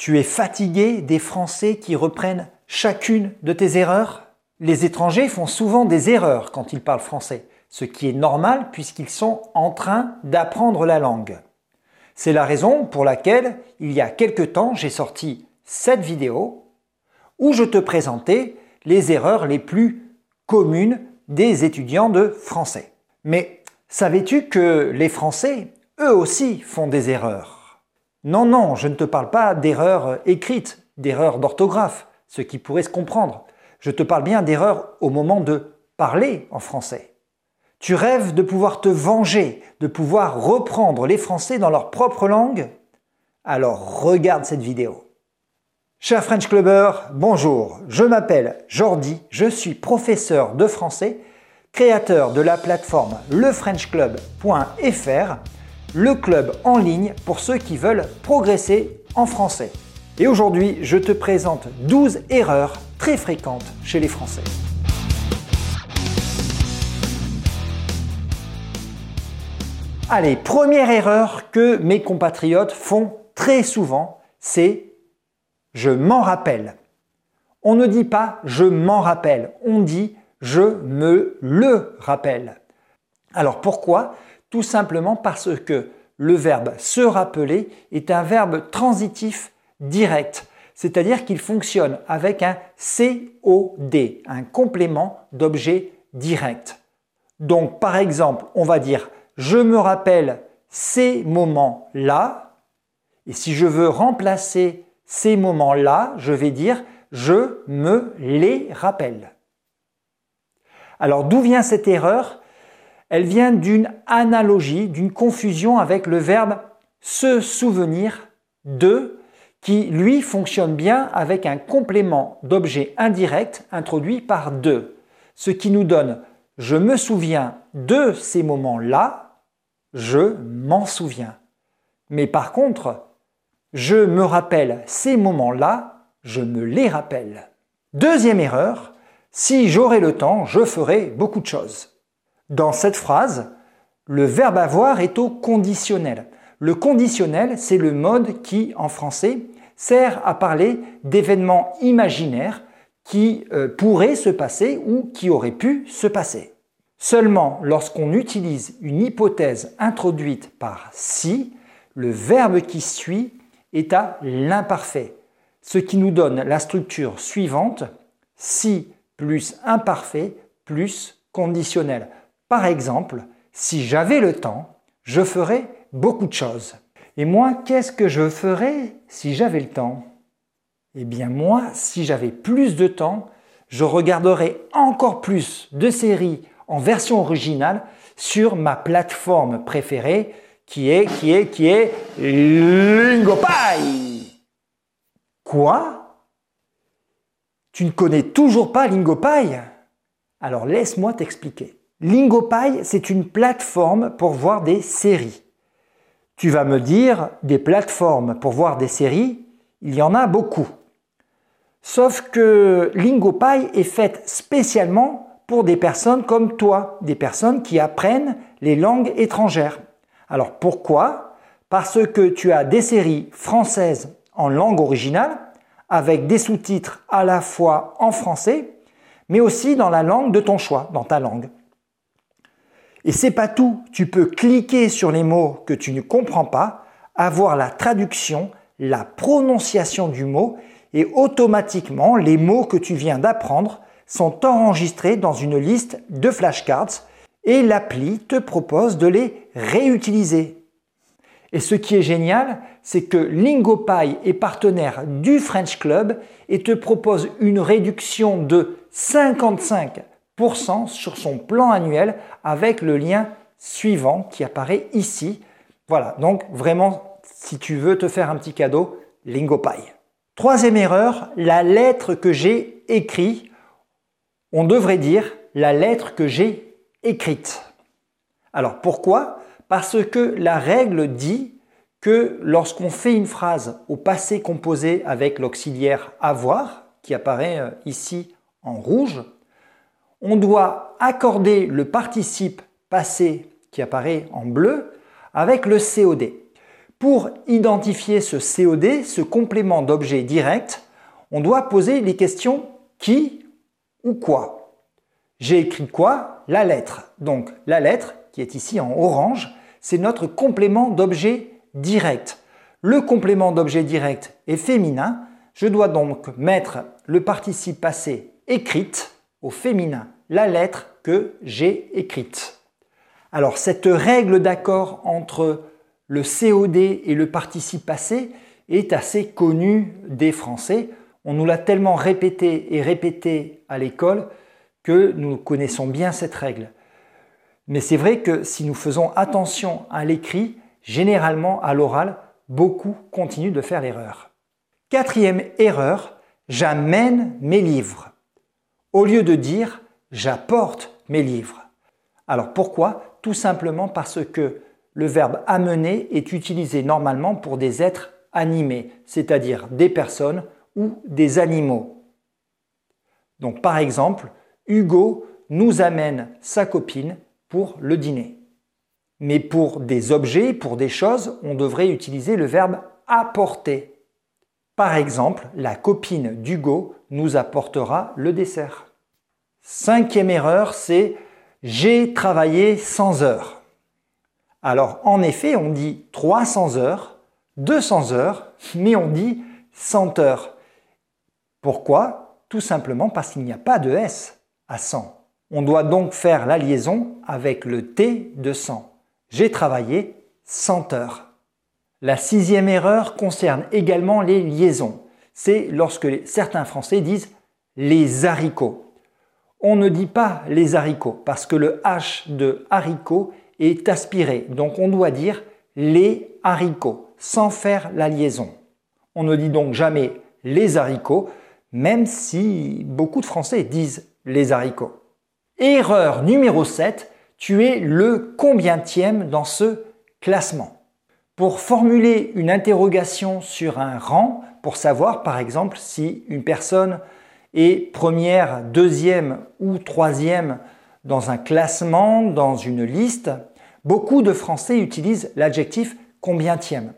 Tu es fatigué des Français qui reprennent chacune de tes erreurs? Les étrangers font souvent des erreurs quand ils parlent français, ce qui est normal puisqu'ils sont en train d'apprendre la langue. C'est la raison pour laquelle, il y a quelque temps, j'ai sorti cette vidéo où je te présentais les erreurs les plus communes des étudiants de français. Mais savais-tu que les Français, eux aussi, font des erreurs? Non, non, je ne te parle pas d'erreurs écrites, d'erreurs d'orthographe, ce qui pourrait se comprendre. Je te parle bien d'erreurs au moment de parler en français. Tu rêves de pouvoir te venger, de pouvoir reprendre les Français dans leur propre langue? Alors regarde cette vidéo. Chers French Clubbers, bonjour, je m'appelle Jordi, je suis professeur de français, créateur de la plateforme LeFrenchClub.fr, le club en ligne pour ceux qui veulent progresser en français. Et aujourd'hui, je te présente 12 erreurs très fréquentes chez les Français. Allez, première erreur que mes compatriotes font très souvent, c'est « je m'en rappelle ». On ne dit pas « je m'en rappelle », on dit « je me le rappelle ». Alors pourquoi? Tout simplement parce que le verbe « se rappeler » est un verbe transitif direct, c'est-à-dire qu'il fonctionne avec un COD, un complément d'objet direct. Donc par exemple, on va dire « je me rappelle ces moments-là » et si je veux remplacer ces moments-là, je vais dire « je me les rappelle ». Alors d'où vient cette erreur? Elle vient d'une analogie, d'une confusion avec le verbe « se souvenir de » qui, lui, fonctionne bien avec un complément d'objet indirect introduit par « de », ce qui nous donne « je me souviens de ces moments-là », « je m'en souviens ». Mais par contre, je me rappelle ces moments-là, je me les rappelle. Deuxième erreur, si j'aurais le temps, je ferai beaucoup de choses. Dans cette phrase, le verbe avoir est au conditionnel. Le conditionnel, c'est le mode qui, en français, sert à parler d'événements imaginaires qui pourraient se passer ou qui auraient pu se passer. Seulement, lorsqu'on utilise une hypothèse introduite par « si », le verbe qui suit est à l'imparfait, ce qui nous donne la structure suivante, si plus imparfait plus conditionnel. Par exemple, si j'avais le temps, je ferais beaucoup de choses. Et moi, qu'est-ce que je ferais si j'avais le temps? Eh bien moi, si j'avais plus de temps, je regarderais encore plus de séries en version originale sur ma plateforme préférée, qui est Lingopie. Quoi? Tu ne connais toujours pas Lingopie? Alors laisse-moi t'expliquer. Lingopie, c'est une plateforme pour voir des séries. Tu vas me dire, des plateformes pour voir des séries, il y en a beaucoup. Sauf que Lingopie est faite spécialement pour des personnes comme toi, des personnes qui apprennent les langues étrangères. Alors pourquoi? Parce que tu as des séries françaises en langue originale, avec des sous-titres à la fois en français, mais aussi dans la langue de ton choix, dans ta langue. Et c'est pas tout, tu peux cliquer sur les mots que tu ne comprends pas, avoir la traduction, la prononciation du mot, et automatiquement les mots que tu viens d'apprendre sont enregistrés dans une liste de flashcards, et l'appli te propose de les réutiliser. Et ce qui est génial, c'est que Lingopie est partenaire du French Club et te propose une réduction de 55% sur son plan annuel avec le lien suivant qui apparaît ici. Voilà, donc vraiment, si tu veux te faire un petit cadeau, Lingopie. Troisième erreur, la lettre que j'ai écrite. On devrait dire la lettre que j'ai écrite. Alors pourquoi? Parce que la règle dit que lorsqu'on fait une phrase au passé composé avec l'auxiliaire avoir, qui apparaît ici en rouge, on doit accorder le participe passé qui apparaît en bleu avec le COD. Pour identifier ce COD, ce complément d'objet direct, on doit poser les questions qui ou quoi. J'ai écrit quoi? La lettre. Donc la lettre, qui est ici en orange, c'est notre complément d'objet direct. Le complément d'objet direct est féminin. Je dois donc mettre le participe passé écrite au féminin, la lettre que j'ai écrite. Alors cette règle d'accord entre le COD et le participe passé est assez connue des Français. On nous l'a tellement répétée et répétée à l'école que nous connaissons bien cette règle. Mais c'est vrai que si nous faisons attention à l'écrit, généralement à l'oral, beaucoup continuent de faire l'erreur. Quatrième erreur, j'amène mes livres. Au lieu de dire j'apporte mes livres. Alors pourquoi? Tout simplement parce que le verbe amener est utilisé normalement pour des êtres animés, c'est-à-dire des personnes ou des animaux. Donc par exemple, Hugo nous amène sa copine pour le dîner. Mais pour des objets, pour des choses, on devrait utiliser le verbe apporter. Par exemple, la copine d'Hugo nous apportera le dessert. Cinquième erreur, c'est « j'ai travaillé 100 heures ». Alors, en effet, on dit 300 heures, 200 heures, mais on dit 100 heures. Pourquoi? Tout simplement parce qu'il n'y a pas de S à 100. On doit donc faire la liaison avec le T de 100. J'ai travaillé 100 heures. La sixième erreur concerne également les liaisons. C'est lorsque certains Français disent « les haricots ». On ne dit pas « les haricots » parce que le « H » de « haricot » est aspiré. Donc on doit dire « les haricots » sans faire la liaison. On ne dit donc jamais « les haricots » même si beaucoup de Français disent « les haricots ». Erreur numéro 7. Tu es le combientième dans ce classement? Pour formuler une interrogation sur un rang, pour savoir par exemple si une personne est première, deuxième ou troisième dans un classement, dans une liste, beaucoup de Français utilisent l'adjectif combientième.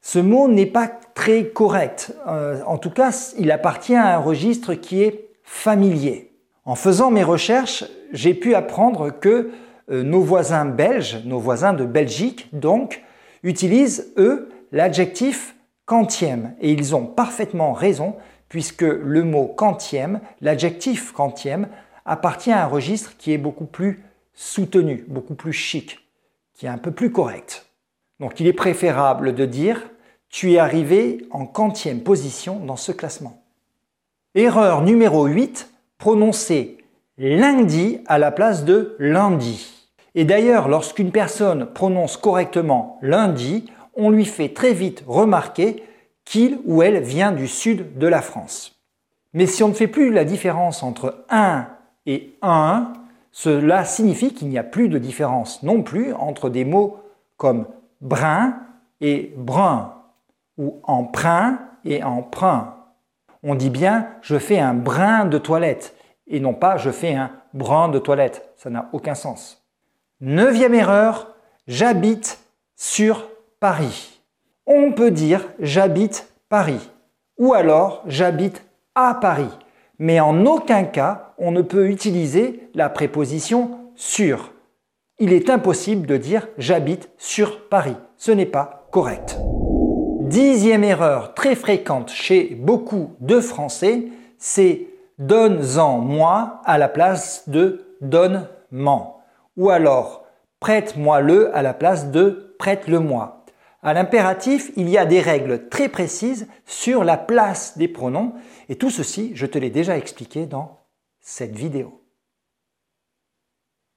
Ce mot n'est pas très correct. En tout cas, il appartient à un registre qui est familier. En faisant mes recherches, j'ai pu apprendre que nos voisins belges, nos voisins de Belgique, donc, utilisent, eux, l'adjectif quantième. Et ils ont parfaitement raison, puisque le mot quantième, l'adjectif quantième, appartient à un registre qui est beaucoup plus soutenu, beaucoup plus chic, qui est un peu plus correct. Donc il est préférable de dire « tu es arrivé en quantième position dans ce classement ». Erreur numéro 8. Prononcer lundi à la place de lundi. Et d'ailleurs, lorsqu'une personne prononce correctement lundi, on lui fait très vite remarquer qu'il ou elle vient du sud de la France. Mais si on ne fait plus la différence entre un et un, cela signifie qu'il n'y a plus de différence non plus entre des mots comme brun et brun, ou emprunt et emprunt. On dit bien « je fais un brin de toilette » et non pas « je fais un brin de toilette ». Ça n'a aucun sens. Neuvième erreur, j'habite sur Paris. On peut dire « j'habite Paris » ou alors « j'habite à Paris ». Mais en aucun cas, on ne peut utiliser la préposition « sur ». Il est impossible de dire « j'habite sur Paris ». Ce n'est pas correct. Dixième erreur très fréquente chez beaucoup de Français, c'est « donne-en moi » à la place de « donne-m'en » ou alors « prête-moi-le » à la place de « prête-le-moi ». À l'impératif, il y a des règles très précises sur la place des pronoms et tout ceci, je te l'ai déjà expliqué dans cette vidéo.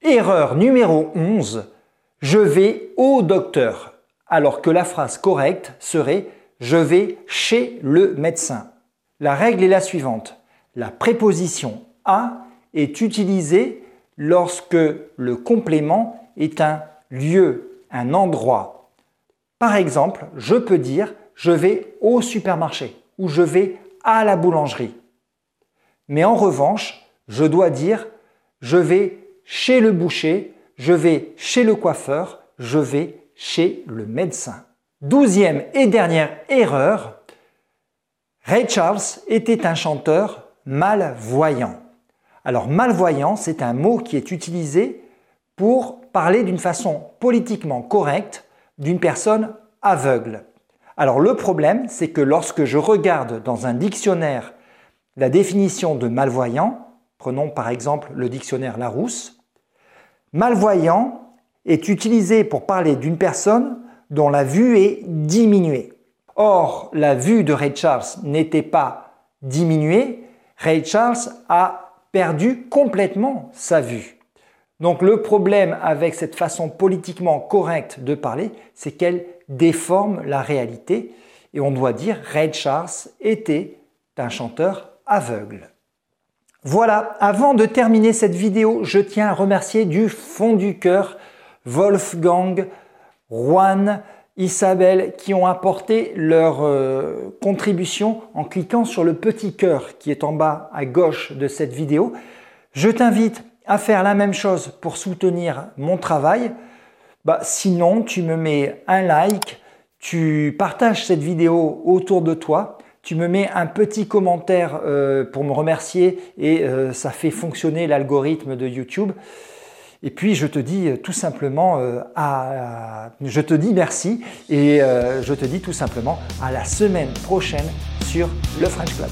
Erreur numéro 11. « Je vais au docteur ». Alors que la phrase correcte serait « je vais chez le médecin ». La règle est la suivante. La préposition « à » est utilisée lorsque le complément est un lieu, un endroit. Par exemple, je peux dire « je vais au supermarché » ou « je vais à la boulangerie ». Mais en revanche, je dois dire « je vais chez le boucher », « je vais chez le coiffeur », « je vais chez le médecin ». Douzième et dernière erreur, Ray Charles était un chanteur malvoyant. Alors malvoyant, c'est un mot qui est utilisé pour parler d'une façon politiquement correcte d'une personne aveugle. Alors le problème, c'est que lorsque je regarde dans un dictionnaire la définition de malvoyant, prenons par exemple le dictionnaire Larousse, malvoyant est utilisé pour parler d'une personne dont la vue est diminuée. Or, la vue de Ray Charles n'était pas diminuée, Ray Charles a perdu complètement sa vue. Donc le problème avec cette façon politiquement correcte de parler, c'est qu'elle déforme la réalité et on doit dire Ray Charles était un chanteur aveugle. Voilà, avant de terminer cette vidéo, je tiens à remercier du fond du cœur Wolfgang, Juan, Isabelle qui ont apporté leur contribution en cliquant sur le petit cœur qui est en bas à gauche de cette vidéo. Je t'invite à faire la même chose pour soutenir mon travail. Sinon, tu me mets un like, tu partages cette vidéo autour de toi, tu me mets un petit commentaire pour me remercier et ça fait fonctionner l'algorithme de YouTube. Et puis je te dis tout simplement je te dis merci et je te dis tout simplement à la semaine prochaine sur le French Club.